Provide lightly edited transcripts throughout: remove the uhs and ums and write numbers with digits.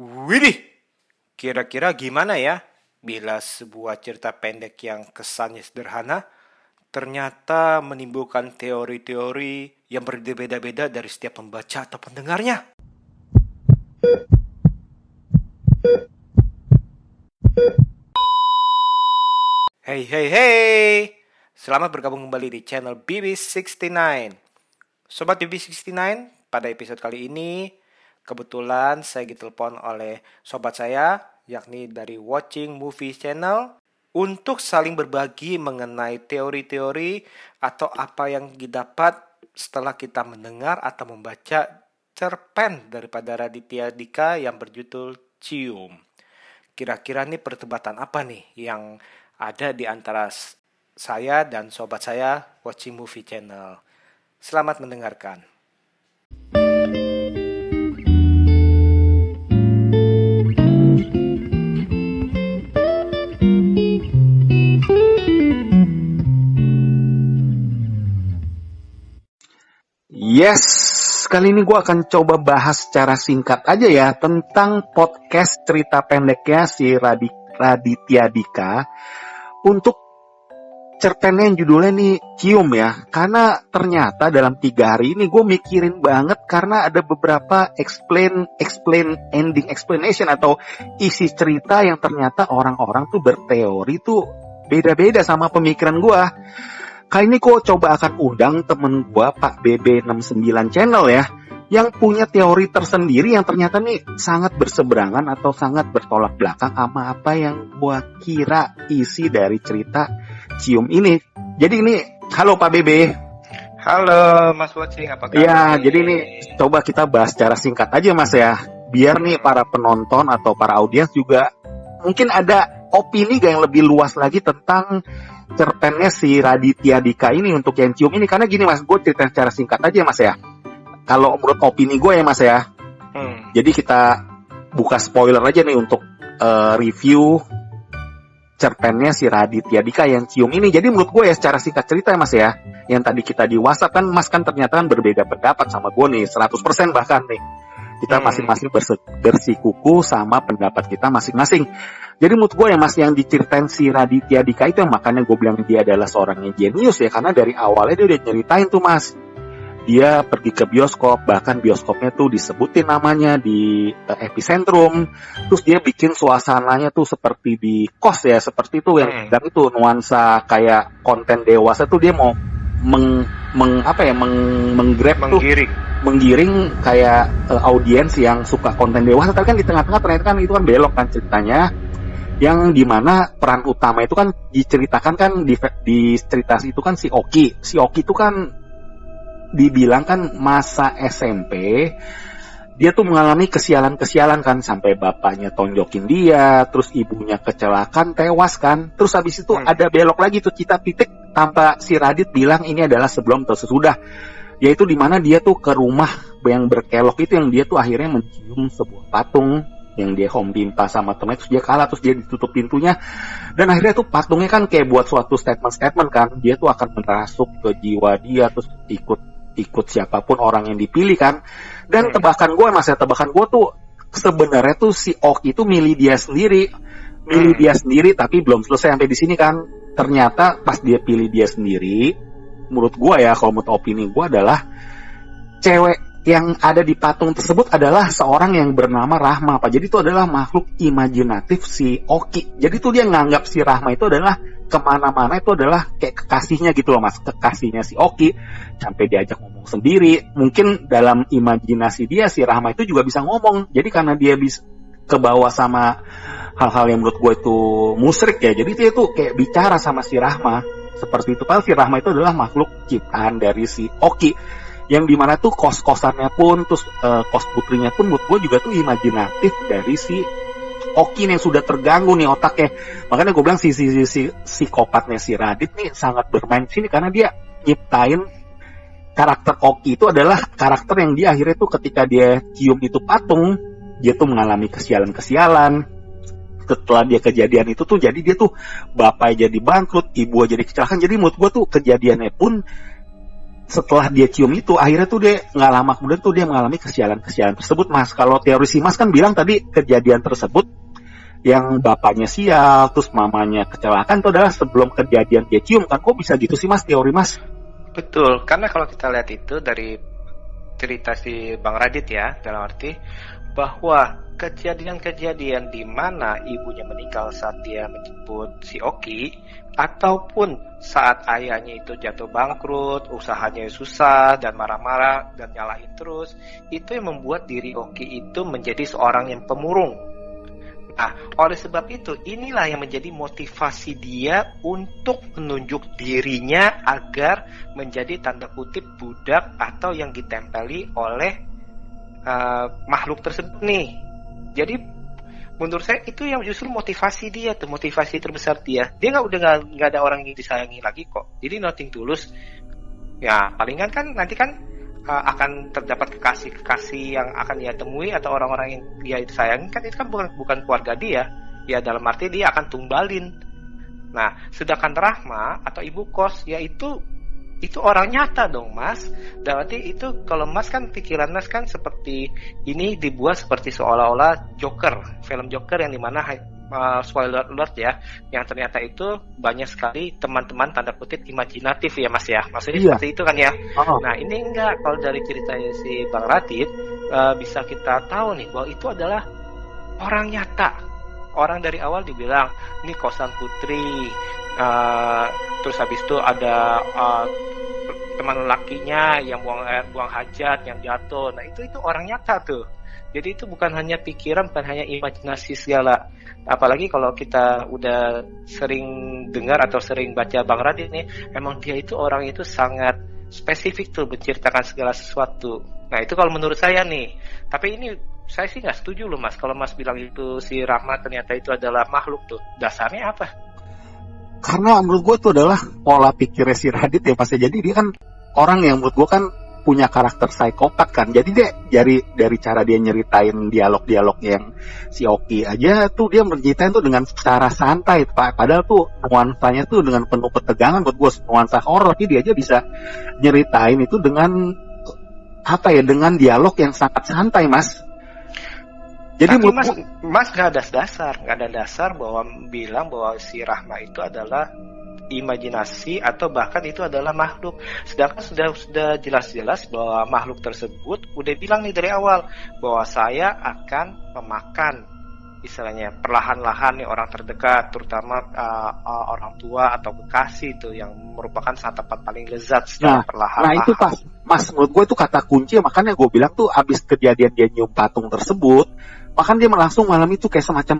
Widih, kira-kira gimana ya bila sebuah cerita pendek yang kesannya sederhana ternyata menimbulkan teori-teori yang berbeda-beda dari setiap pembaca atau pendengarnya. Hey, selamat bergabung kembali di channel BB69. Sobat BB69, pada episode kali ini kebetulan saya ditelepon oleh sobat saya, yakni dari Watching Movie Channel, untuk saling berbagi mengenai teori-teori atau apa yang didapat setelah kita mendengar atau membaca cerpen daripada Raditya Dika yang berjudul Cium. Kira-kira nih perdebatan apa nih yang ada di antara saya dan sobat saya Watching Movie Channel. Selamat mendengarkan. Yes, kali ini gue akan coba bahas secara singkat aja ya tentang podcast cerita pendeknya si Raditya Dika untuk cerpennya yang judulnya nih Cium ya. Karena ternyata dalam 3 hari ini gue mikirin banget karena ada beberapa explanation atau isi cerita yang ternyata orang-orang tuh berteori tuh beda-beda sama pemikiran gue. Kali ini gue coba akan undang temen gue Pak BB69 Channel ya, yang punya teori tersendiri yang ternyata nih sangat berseberangan atau sangat bertolak belakang sama apa yang gue kira isi dari cerita Cium ini. Jadi ini, halo Pak BB. Halo Mas Watching, apa kabar? Ya, jadi ini coba kita bahas secara singkat aja Mas ya, biar nih para penonton atau para audiens juga mungkin ada opini yang lebih luas lagi tentang cerpennya si Raditya Dika ini untuk yang Cium ini. Karena gini Mas, gue cerita secara singkat aja Mas ya, kalau menurut opini gue ya Mas ya. Jadi kita buka spoiler aja nih untuk review cerpennya si Raditya Dika yang Cium ini. Jadi menurut gue ya secara singkat cerita ya Mas ya, yang tadi kita di WhatsApp kan Mas kan ternyata kan berbeda pendapat sama gue nih 100% bahkan nih. Kita masing-masing bersikuku sama pendapat kita masing-masing. Jadi menurut gue ya Mas, yang diceritain si Raditya Dika itu yang makanya gue bilang dia adalah seorang yang jenius ya. Karena dari awalnya dia udah nyeritain tuh Mas, dia pergi ke bioskop, bahkan bioskopnya tuh disebutin namanya di Episentrum. Terus dia bikin suasananya tuh seperti di kos ya, seperti itu yang dan itu nuansa kayak konten dewasa tuh dia mau menggiring kayak audiens yang suka konten dewasa. Tapi kan di tengah-tengah ternyata kan itu kan belok kan ceritanya, yang dimana peran utama itu kan diceritakan kan di cerita itu kan si Oki. Si Oki itu kan dibilang kan masa SMP dia tuh mengalami kesialan-kesialan kan, sampai bapaknya tonjokin dia, terus ibunya kecelakaan tewas kan. Terus habis itu ada belok lagi tuh cita titik tanpa si Radit bilang ini adalah sebelum atau sesudah, yaitu dimana dia tuh ke rumah yang berkelok itu, yang dia tuh akhirnya mencium sebuah patung yang dia hompimpa sama temen, terus dia kalah, terus dia ditutup pintunya. Dan akhirnya tuh patungnya kan kayak buat suatu statement kan, dia tuh akan merasuk ke jiwa dia, terus ikut siapapun orang yang dipilih kan. Dan tebakan gue Mas ya, tebakan gue tuh sebenarnya tuh si Oki itu milih dia sendiri tapi belum selesai sampai di sini kan. Ternyata pas dia pilih dia sendiri, menurut gue ya, kalau menurut opini gue adalah cewek yang ada di patung tersebut adalah seorang yang bernama Rahma Pak. Jadi itu adalah makhluk imajinatif si Oki. Jadi tuh dia nganggap si Rahma itu adalah kemana-mana itu adalah kayak kekasihnya gitu loh Mas, kekasihnya si Oki. Sampai diajak ngomong sendiri. Mungkin dalam imajinasi dia si Rahma itu juga bisa ngomong. Jadi karena dia bisa kebawa sama hal-hal yang menurut gue itu musrik ya, jadi dia tuh kayak bicara sama si Rahma seperti itu. Padahal si Rahma itu adalah makhluk ciptaan dari si Oki, yang dimana tuh kos-kosannya pun, terus kos putrinya pun menurut gue juga tuh imajinatif dari si Oki yang sudah terganggu nih otaknya. Makanya gue bilang si psikopatnya si Radit nih sangat bermain sini, karena dia nyiptain karakter Oki itu adalah karakter yang dia akhirnya tuh ketika dia cium itu patung, dia tuh mengalami kesialan-kesialan. Setelah dia kejadian itu tuh, jadi dia tuh bapaknya jadi bangkrut, ibu jadi kecelakaan. Jadi menurut gue tuh kejadiannya pun setelah dia cium itu, akhirnya tuh dia nggak lama kemudian tuh dia mengalami kesialan-kesialan tersebut, Mas. Kalau teori si Mas kan bilang tadi kejadian tersebut yang bapaknya sial, terus mamanya kecelakaan, itu adalah sebelum kejadian dia cium kan. Kok bisa gitu sih, Mas, teori Mas? Betul, karena kalau kita lihat itu dari cerita si Bang Radit ya, dalam arti bahwa kejadian-kejadian di mana ibunya meninggal saat dia menjemput si Oki, ataupun saat ayahnya itu jatuh bangkrut, usahanya susah dan marah-marah dan nyalahin terus, itu yang membuat diri Oki itu menjadi seorang yang pemurung. Nah, oleh sebab itu inilah yang menjadi motivasi dia untuk menunjuk dirinya agar menjadi tanda kutip budak atau yang ditempeli oleh makhluk tersebut nih. Jadi menurut saya itu yang justru motivasi dia tuh, motivasi terbesar dia. Dia nggak ada orang yang disayangi lagi kok. Jadi nothing tulus. Ya palingan kan nanti kan akan terdapat kekasih yang akan dia temui atau orang-orang yang dia sayangi kan itu kan bukan keluarga dia. Ya dalam arti dia akan tumbalin. Nah sedangkan Rahma atau ibu kos yaitu itu orang nyata dong, Mas. Berarti itu kalau Mas kan pikiran Mas kan seperti ini dibuat seperti seolah-olah Joker, film Joker yang dimana spoiler alert ya, yang ternyata itu banyak sekali teman-teman tanda kutip imajinatif ya, Mas ya. Maksudnya seperti itu kan ya. Oh. Nah ini enggak, kalau dari ceritanya si Bang Radit bisa kita tahu nih bahwa itu adalah orang nyata. Orang dari awal dibilang ini kosan putri, terus habis itu ada teman lakinya yang buang hajat, yang jatuh. Nah itu orang nyata tuh. Jadi itu bukan hanya pikiran, bukan hanya imajinasi segala. Apalagi kalau kita udah sering dengar atau sering baca Bang Radit nih, emang dia itu orang itu sangat spesifik tuh menceritakan segala sesuatu. Nah itu kalau menurut saya nih. Tapi ini saya sih nggak setuju loh, Mas. Kalau Mas bilang itu si Rahma ternyata itu adalah makhluk tuh, dasarnya apa? Karena menurut gue itu adalah pola pikirnya si Radit ya, pasti. Jadi dia kan orang yang menurut gue kan punya karakter psikopat kan. Jadi dia dari cara dia nyeritain dialog-dialog yang si Oki aja tuh dia menceritain tuh dengan cara santai, padahal tuh nuansanya tuh dengan penuh ketegangan. Buat gue nuansa horor, jadi dia aja bisa nyeritain itu dengan apa ya, dengan dialog yang sangat santai, Mas. Jadi tapi mas nggak ada dasar bahwa bilang bahwa si Rahma itu adalah imajinasi atau bahkan itu adalah makhluk. Sedangkan sudah jelas-jelas bahwa makhluk tersebut udah bilang nih dari awal bahwa saya akan memakan istilahnya perlahan-lahan nih orang terdekat, terutama orang tua atau kekasih itu yang merupakan santapan paling lezat secara perlahan-lahan. Nah itu pas, Mas, menurut gue itu kata kunci. Makanya gue bilang tuh abis kejadian dia nyium patung tersebut, bahkan dia langsung malam itu kayak semacam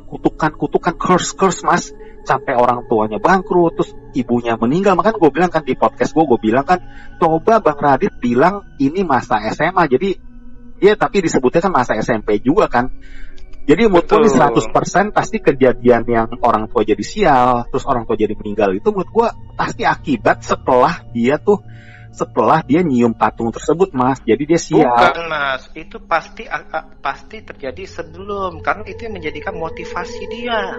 kutukan, curse, Mas. Sampai orang tuanya bangkrut, terus ibunya meninggal. Makanya gue bilang kan di podcast gue bilang kan, coba Bang Radit bilang ini masa SMA. Jadi dia tapi disebutnya kan masa SMP juga kan. Jadi menurut gue 100% pasti kejadian yang orang tua jadi sial, terus orang tua jadi meninggal itu menurut gue pasti akibat setelah dia nyium patung tersebut, Mas. Jadi dia siap. Bukan, Mas, itu pasti terjadi sebelum, karena itu yang menjadikan motivasi dia.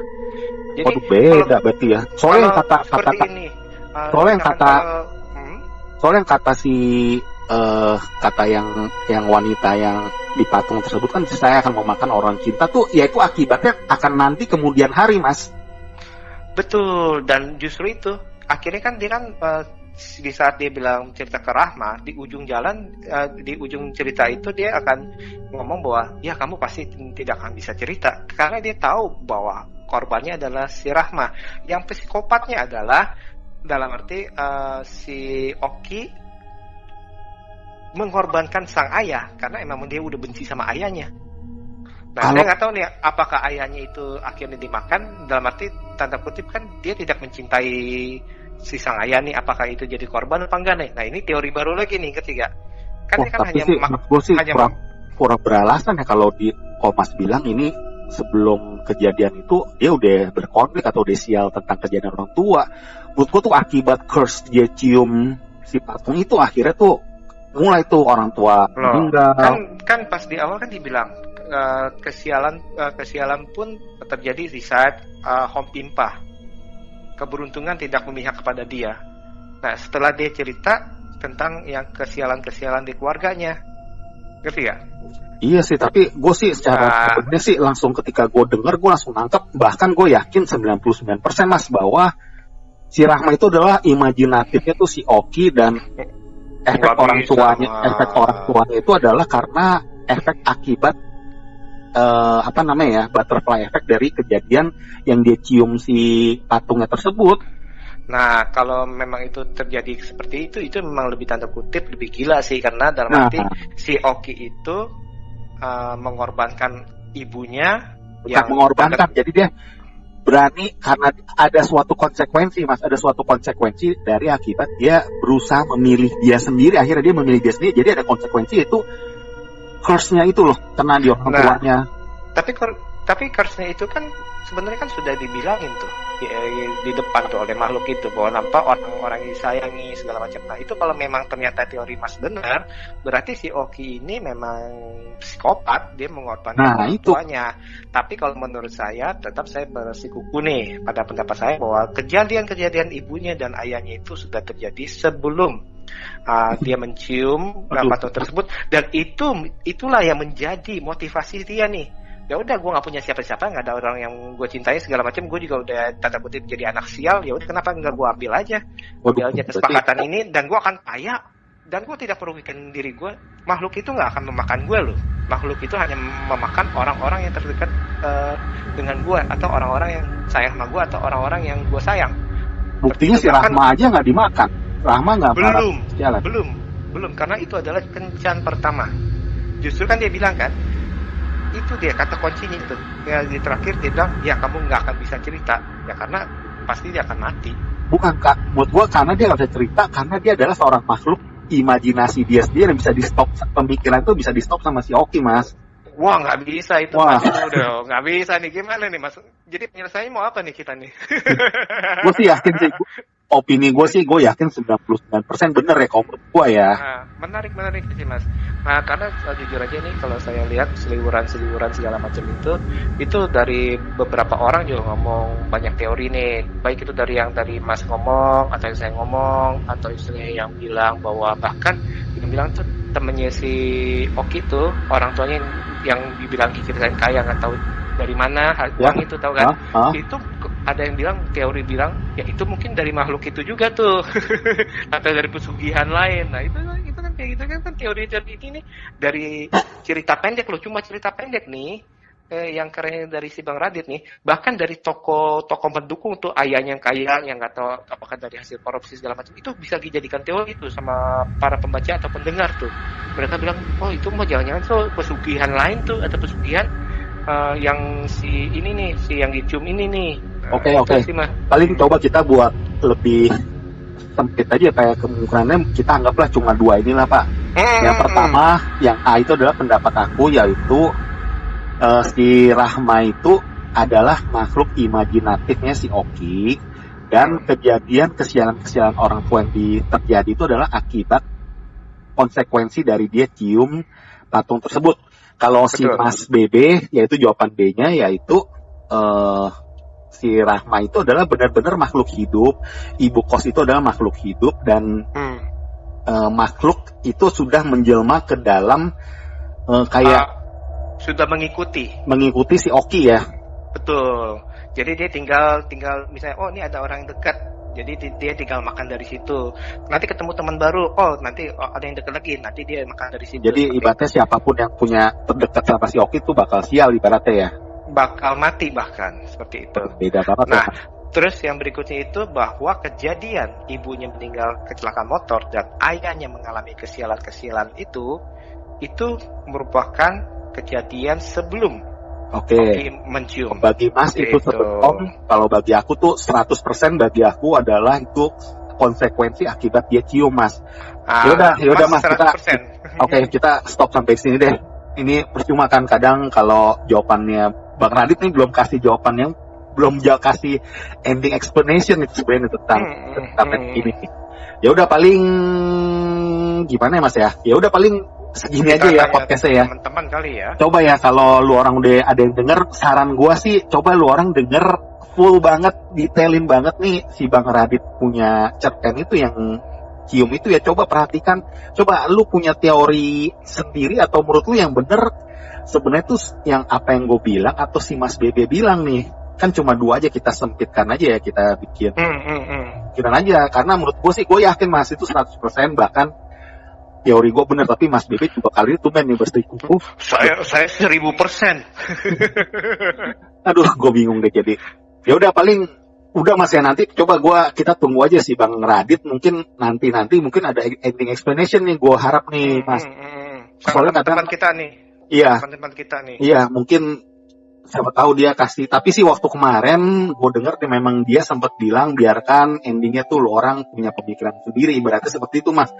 Jadi beda berarti ya. Soalnya kata si kata yang wanita yang di patung tersebut kan, saya akan memakan orang cinta tuh, yaitu akibatnya akan nanti kemudian hari, Mas. Betul, dan justru itu akhirnya kan dia kan di saat dia bilang cerita ke Rahma, di ujung jalan, di ujung cerita itu dia akan ngomong bahwa ya kamu pasti tidak akan bisa cerita, karena dia tahu bahwa korbannya adalah si Rahma. Yang psikopatnya adalah dalam arti si Oki mengorbankan sang ayah karena emang dia udah benci sama ayahnya. Nah, saya nggak tahu nih apakah ayahnya itu akhirnya dimakan, dalam arti tanda kutip kan dia tidak mencintai si sang ayah nih, apakah itu jadi korban apa enggak nih? Nah ini teori baru lagi nih ketiga. Kan kan hanya kurang beralasan ya kalau di Kompas bilang ini sebelum kejadian itu dia udah berkonflik atau udah sial tentang kejadian orang tua. Menurut gua tuh akibat curse dia cium si patung itu akhirnya tuh mulai tuh orang tua meninggal. Kan pas di awal kan dibilang kesialan pun terjadi di saat Home Pimpah. Keberuntungan tidak memihak kepada dia. Nah setelah dia cerita tentang yang kesialan-kesialan di keluarganya. Ngerti ya? Iya sih, tapi gue sih secara bener sih langsung ketika gue denger, gue langsung nangkep. Bahkan gue yakin 99% mas bahwa si Rahma itu adalah imajinatifnya tuh si Oki, dan efek orang tuanya, efek orang tuanya itu adalah karena efek akibat apa namanya ya, butterfly effect dari kejadian yang dia cium si patungnya tersebut. Nah, kalau memang itu terjadi seperti itu memang lebih tanda kutip lebih gila sih, karena dalam arti si Oki itu mengorbankan ibunya. Bukan yang mengorbankan, jadi dia berani karena ada suatu konsekuensi, mas, ada suatu konsekuensi dari akibat dia berusaha memilih dia sendiri, akhirnya dia memilih dia sendiri, jadi ada konsekuensi itu curse-nya itu loh, kena di orang tuanya. Tapi curse-nya itu kan sebenarnya kan sudah dibilangin tuh di depan tuh oleh makhluk itu bahwa nampak orang-orang disayangi segala macam. Nah itu kalau memang ternyata teori mas benar, berarti si Oki ini memang psikopat, dia mengorbankan tuanya. Tapi kalau menurut saya, tetap saya bersikuku nih pada pendapat saya bahwa kejadian-kejadian ibunya dan ayahnya itu sudah terjadi sebelum dia mencium patung tersebut, dan itulah yang menjadi motivasi dia nih. Ya udah, gue nggak punya siapa-siapa, nggak ada orang yang gue cintai segala macam, gue juga udah tanda kutip jadi anak sial, ya udah kenapa nggak gue ambil aja kesepakatan ini, dan gue akan kaya, dan gue tidak merugikan diri gue. Makhluk itu nggak akan memakan gue loh, makhluk itu hanya memakan orang-orang yang terdekat dengan gue, atau orang-orang yang sayang sama gue, atau orang-orang yang gue sayang. Buktinya si Rahma aja nggak dimakan, Rahma nggak belum, karena itu adalah kencan pertama. Justru kan dia bilang kan, itu dia kata kuncinya itu ya, di terakhir dia bilang ya kamu nggak akan bisa cerita ya karena pasti dia akan mati. Bukan kak, buat gue karena dia nggak bisa cerita karena dia adalah seorang makhluk, imajinasi dia sendiri yang bisa di stop, pemikiran itu bisa di stop sama si Oki mas. Wah nggak bisa itu mas, udah nggak bisa nih, gimana nih mas, jadi penyelesaiannya mau apa nih kita nih? Gue sih yakin sih, opini gue sih, gue yakin 99% bener ya kalau menurut gue ya. Nah, menarik sih mas. Nah karena jujur aja nih, kalau saya lihat seliwuran segala macam itu dari beberapa orang juga ngomong banyak teori nih, baik itu dari yang tadi mas ngomong, atau yang saya ngomong, atau istrinya yang bilang bahwa bahkan yang bilang tuh temennya si Oki tuh orang tuanya yang dibilang kikirisan kaya, nggak tahu dari mana uang itu, tahu kan? Itu ada yang bilang, teori bilang ya itu mungkin dari makhluk itu juga tuh atau dari pesugihan lain. Nah itu kan kayak gitu kan teori-teori ini nih, dari cerita pendek loh, cuma cerita pendek nih yang kerennya dari si Bang Radit nih, bahkan dari tokoh pendukung tuh, ayahnya yang kaya yang nggak tahu apakah dari hasil korupsi segala macam, itu bisa dijadikan teori itu sama para pembaca atau pendengar tuh. Mereka bilang oh itu mah jangan-jangan tuh pesugihan lain tuh, atau pesugihan yang si ini nih, si yang dicium ini nih. Oke. Paling coba kita buat lebih sempit aja, kayak kemungkinannya kita anggaplah cuma dua inilah pak. Yang pertama, yang A itu adalah pendapat aku, yaitu si Rahma itu adalah makhluk imajinatifnya si Oki, dan kejadian kesialan-kesialan orang tua yang terjadi itu adalah akibat konsekuensi dari dia cium patung tersebut. Kalau si Mas BB, yaitu jawaban B-nya, yaitu si Rahma itu adalah benar-benar makhluk hidup, ibu kos itu adalah makhluk hidup, dan makhluk itu sudah menjelma ke dalam kayak sudah mengikuti si Oki ya. Betul. Jadi dia tinggal misalnya oh ini ada orang dekat. Jadi dia tinggal makan dari situ. Nanti ketemu teman baru, oh nanti ada yang dekat lagi, nanti dia makan dari situ. Jadi ibaratnya siapapun yang punya terdekat sama si Oki itu bakal sial ibaratnya ya. Bakal mati bahkan seperti itu. Beda banget. Nah, terus yang berikutnya itu bahwa kejadian ibunya meninggal kecelakaan motor dan ayahnya mengalami kesialan-kesialan itu merupakan kejadian sebelum Oki mencium. Bagi mas itu sebetom, kalau bagi aku tuh 100% bagi aku adalah itu konsekuensi akibat dia cium mas. Yaudah mas, kita kita stop sampai sini deh. Ini percuma kan, kadang kalau jawabannya Bang Radit nih belum kasih jawabannya, belum kasih ending explanation itu sebenarnya tentang ini. Yaudah paling gimana ya mas ya? Yaudah paling segini aja ya podcastnya ya teman-teman kali ya. Coba ya kalau lu orang udah ada yang denger, saran gua sih coba lu orang denger full banget, detailin banget nih si Bang Radit punya cerpen itu yang cium itu ya, coba perhatikan, coba lu punya teori sendiri atau menurut lu yang bener sebenarnya tuh yang apa yang gue bilang atau si Mas Bebe bilang nih. Kan cuma dua aja, kita sempitkan aja ya, kita bikin kita aja, karena menurut gue sih, gue yakin Mas itu 100% bahkan teori gue bener, tapi Mas Bebe juga kali itu men yang berselingkuh. Saya 1000%. Aduh, gue bingung deh jadi. Ya udah paling udah Mas ya, nanti coba kita tunggu aja sih Bang Radit, mungkin nanti mungkin ada ending explanation nih, gue harap nih Mas. Soalnya teman kita nih. Iya. Teman kita nih. Iya, mungkin siapa tahu dia kasih, tapi sih waktu kemarin gue denger dia memang dia sempat bilang biarkan endingnya tuh lo orang punya pemikiran sendiri, ibaratnya seperti itu Mas.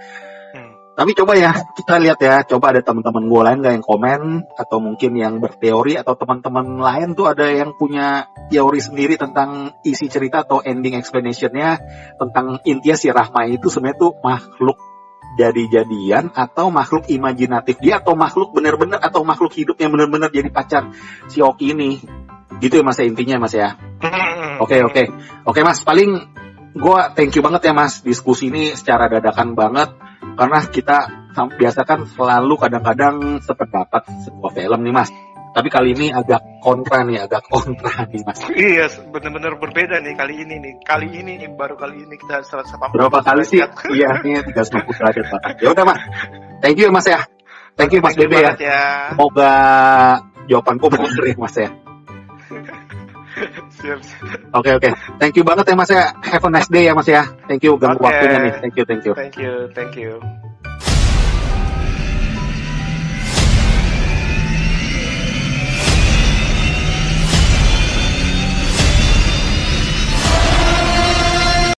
Tapi coba ya, kita lihat ya, coba ada teman-teman gue lain gak yang komen atau mungkin yang berteori, atau teman-teman lain tuh ada yang punya teori sendiri tentang isi cerita atau ending explanationnya, tentang intinya si Rahma itu sebenarnya tuh makhluk jadi-jadian atau makhluk imajinatif dia, atau makhluk bener-bener, atau makhluk hidup yang bener-bener jadi pacar si Oki ini. Gitu ya Mas ya, intinya Mas ya. Oke Mas, paling gue thank you banget ya Mas, diskusi ini secara dadakan banget, karena kita biasa kan selalu kadang-kadang sependapat sebuah film nih Mas, tapi kali ini agak kontra nih mas. Iya, benar-benar berbeda nih kali ini nih, baru kali ini kita salah sama berapa kali sih? Iya, ini 390 derajat Pak. Ya udah Mas, thank you Mas ya, thank you Mas Bebe ya. Semoga jawabanku benar ya Mas ya. Oke. Thank you banget ya Mas ya. Have a nice day ya Mas ya. Thank you ganggu waktunya nih. Thank you.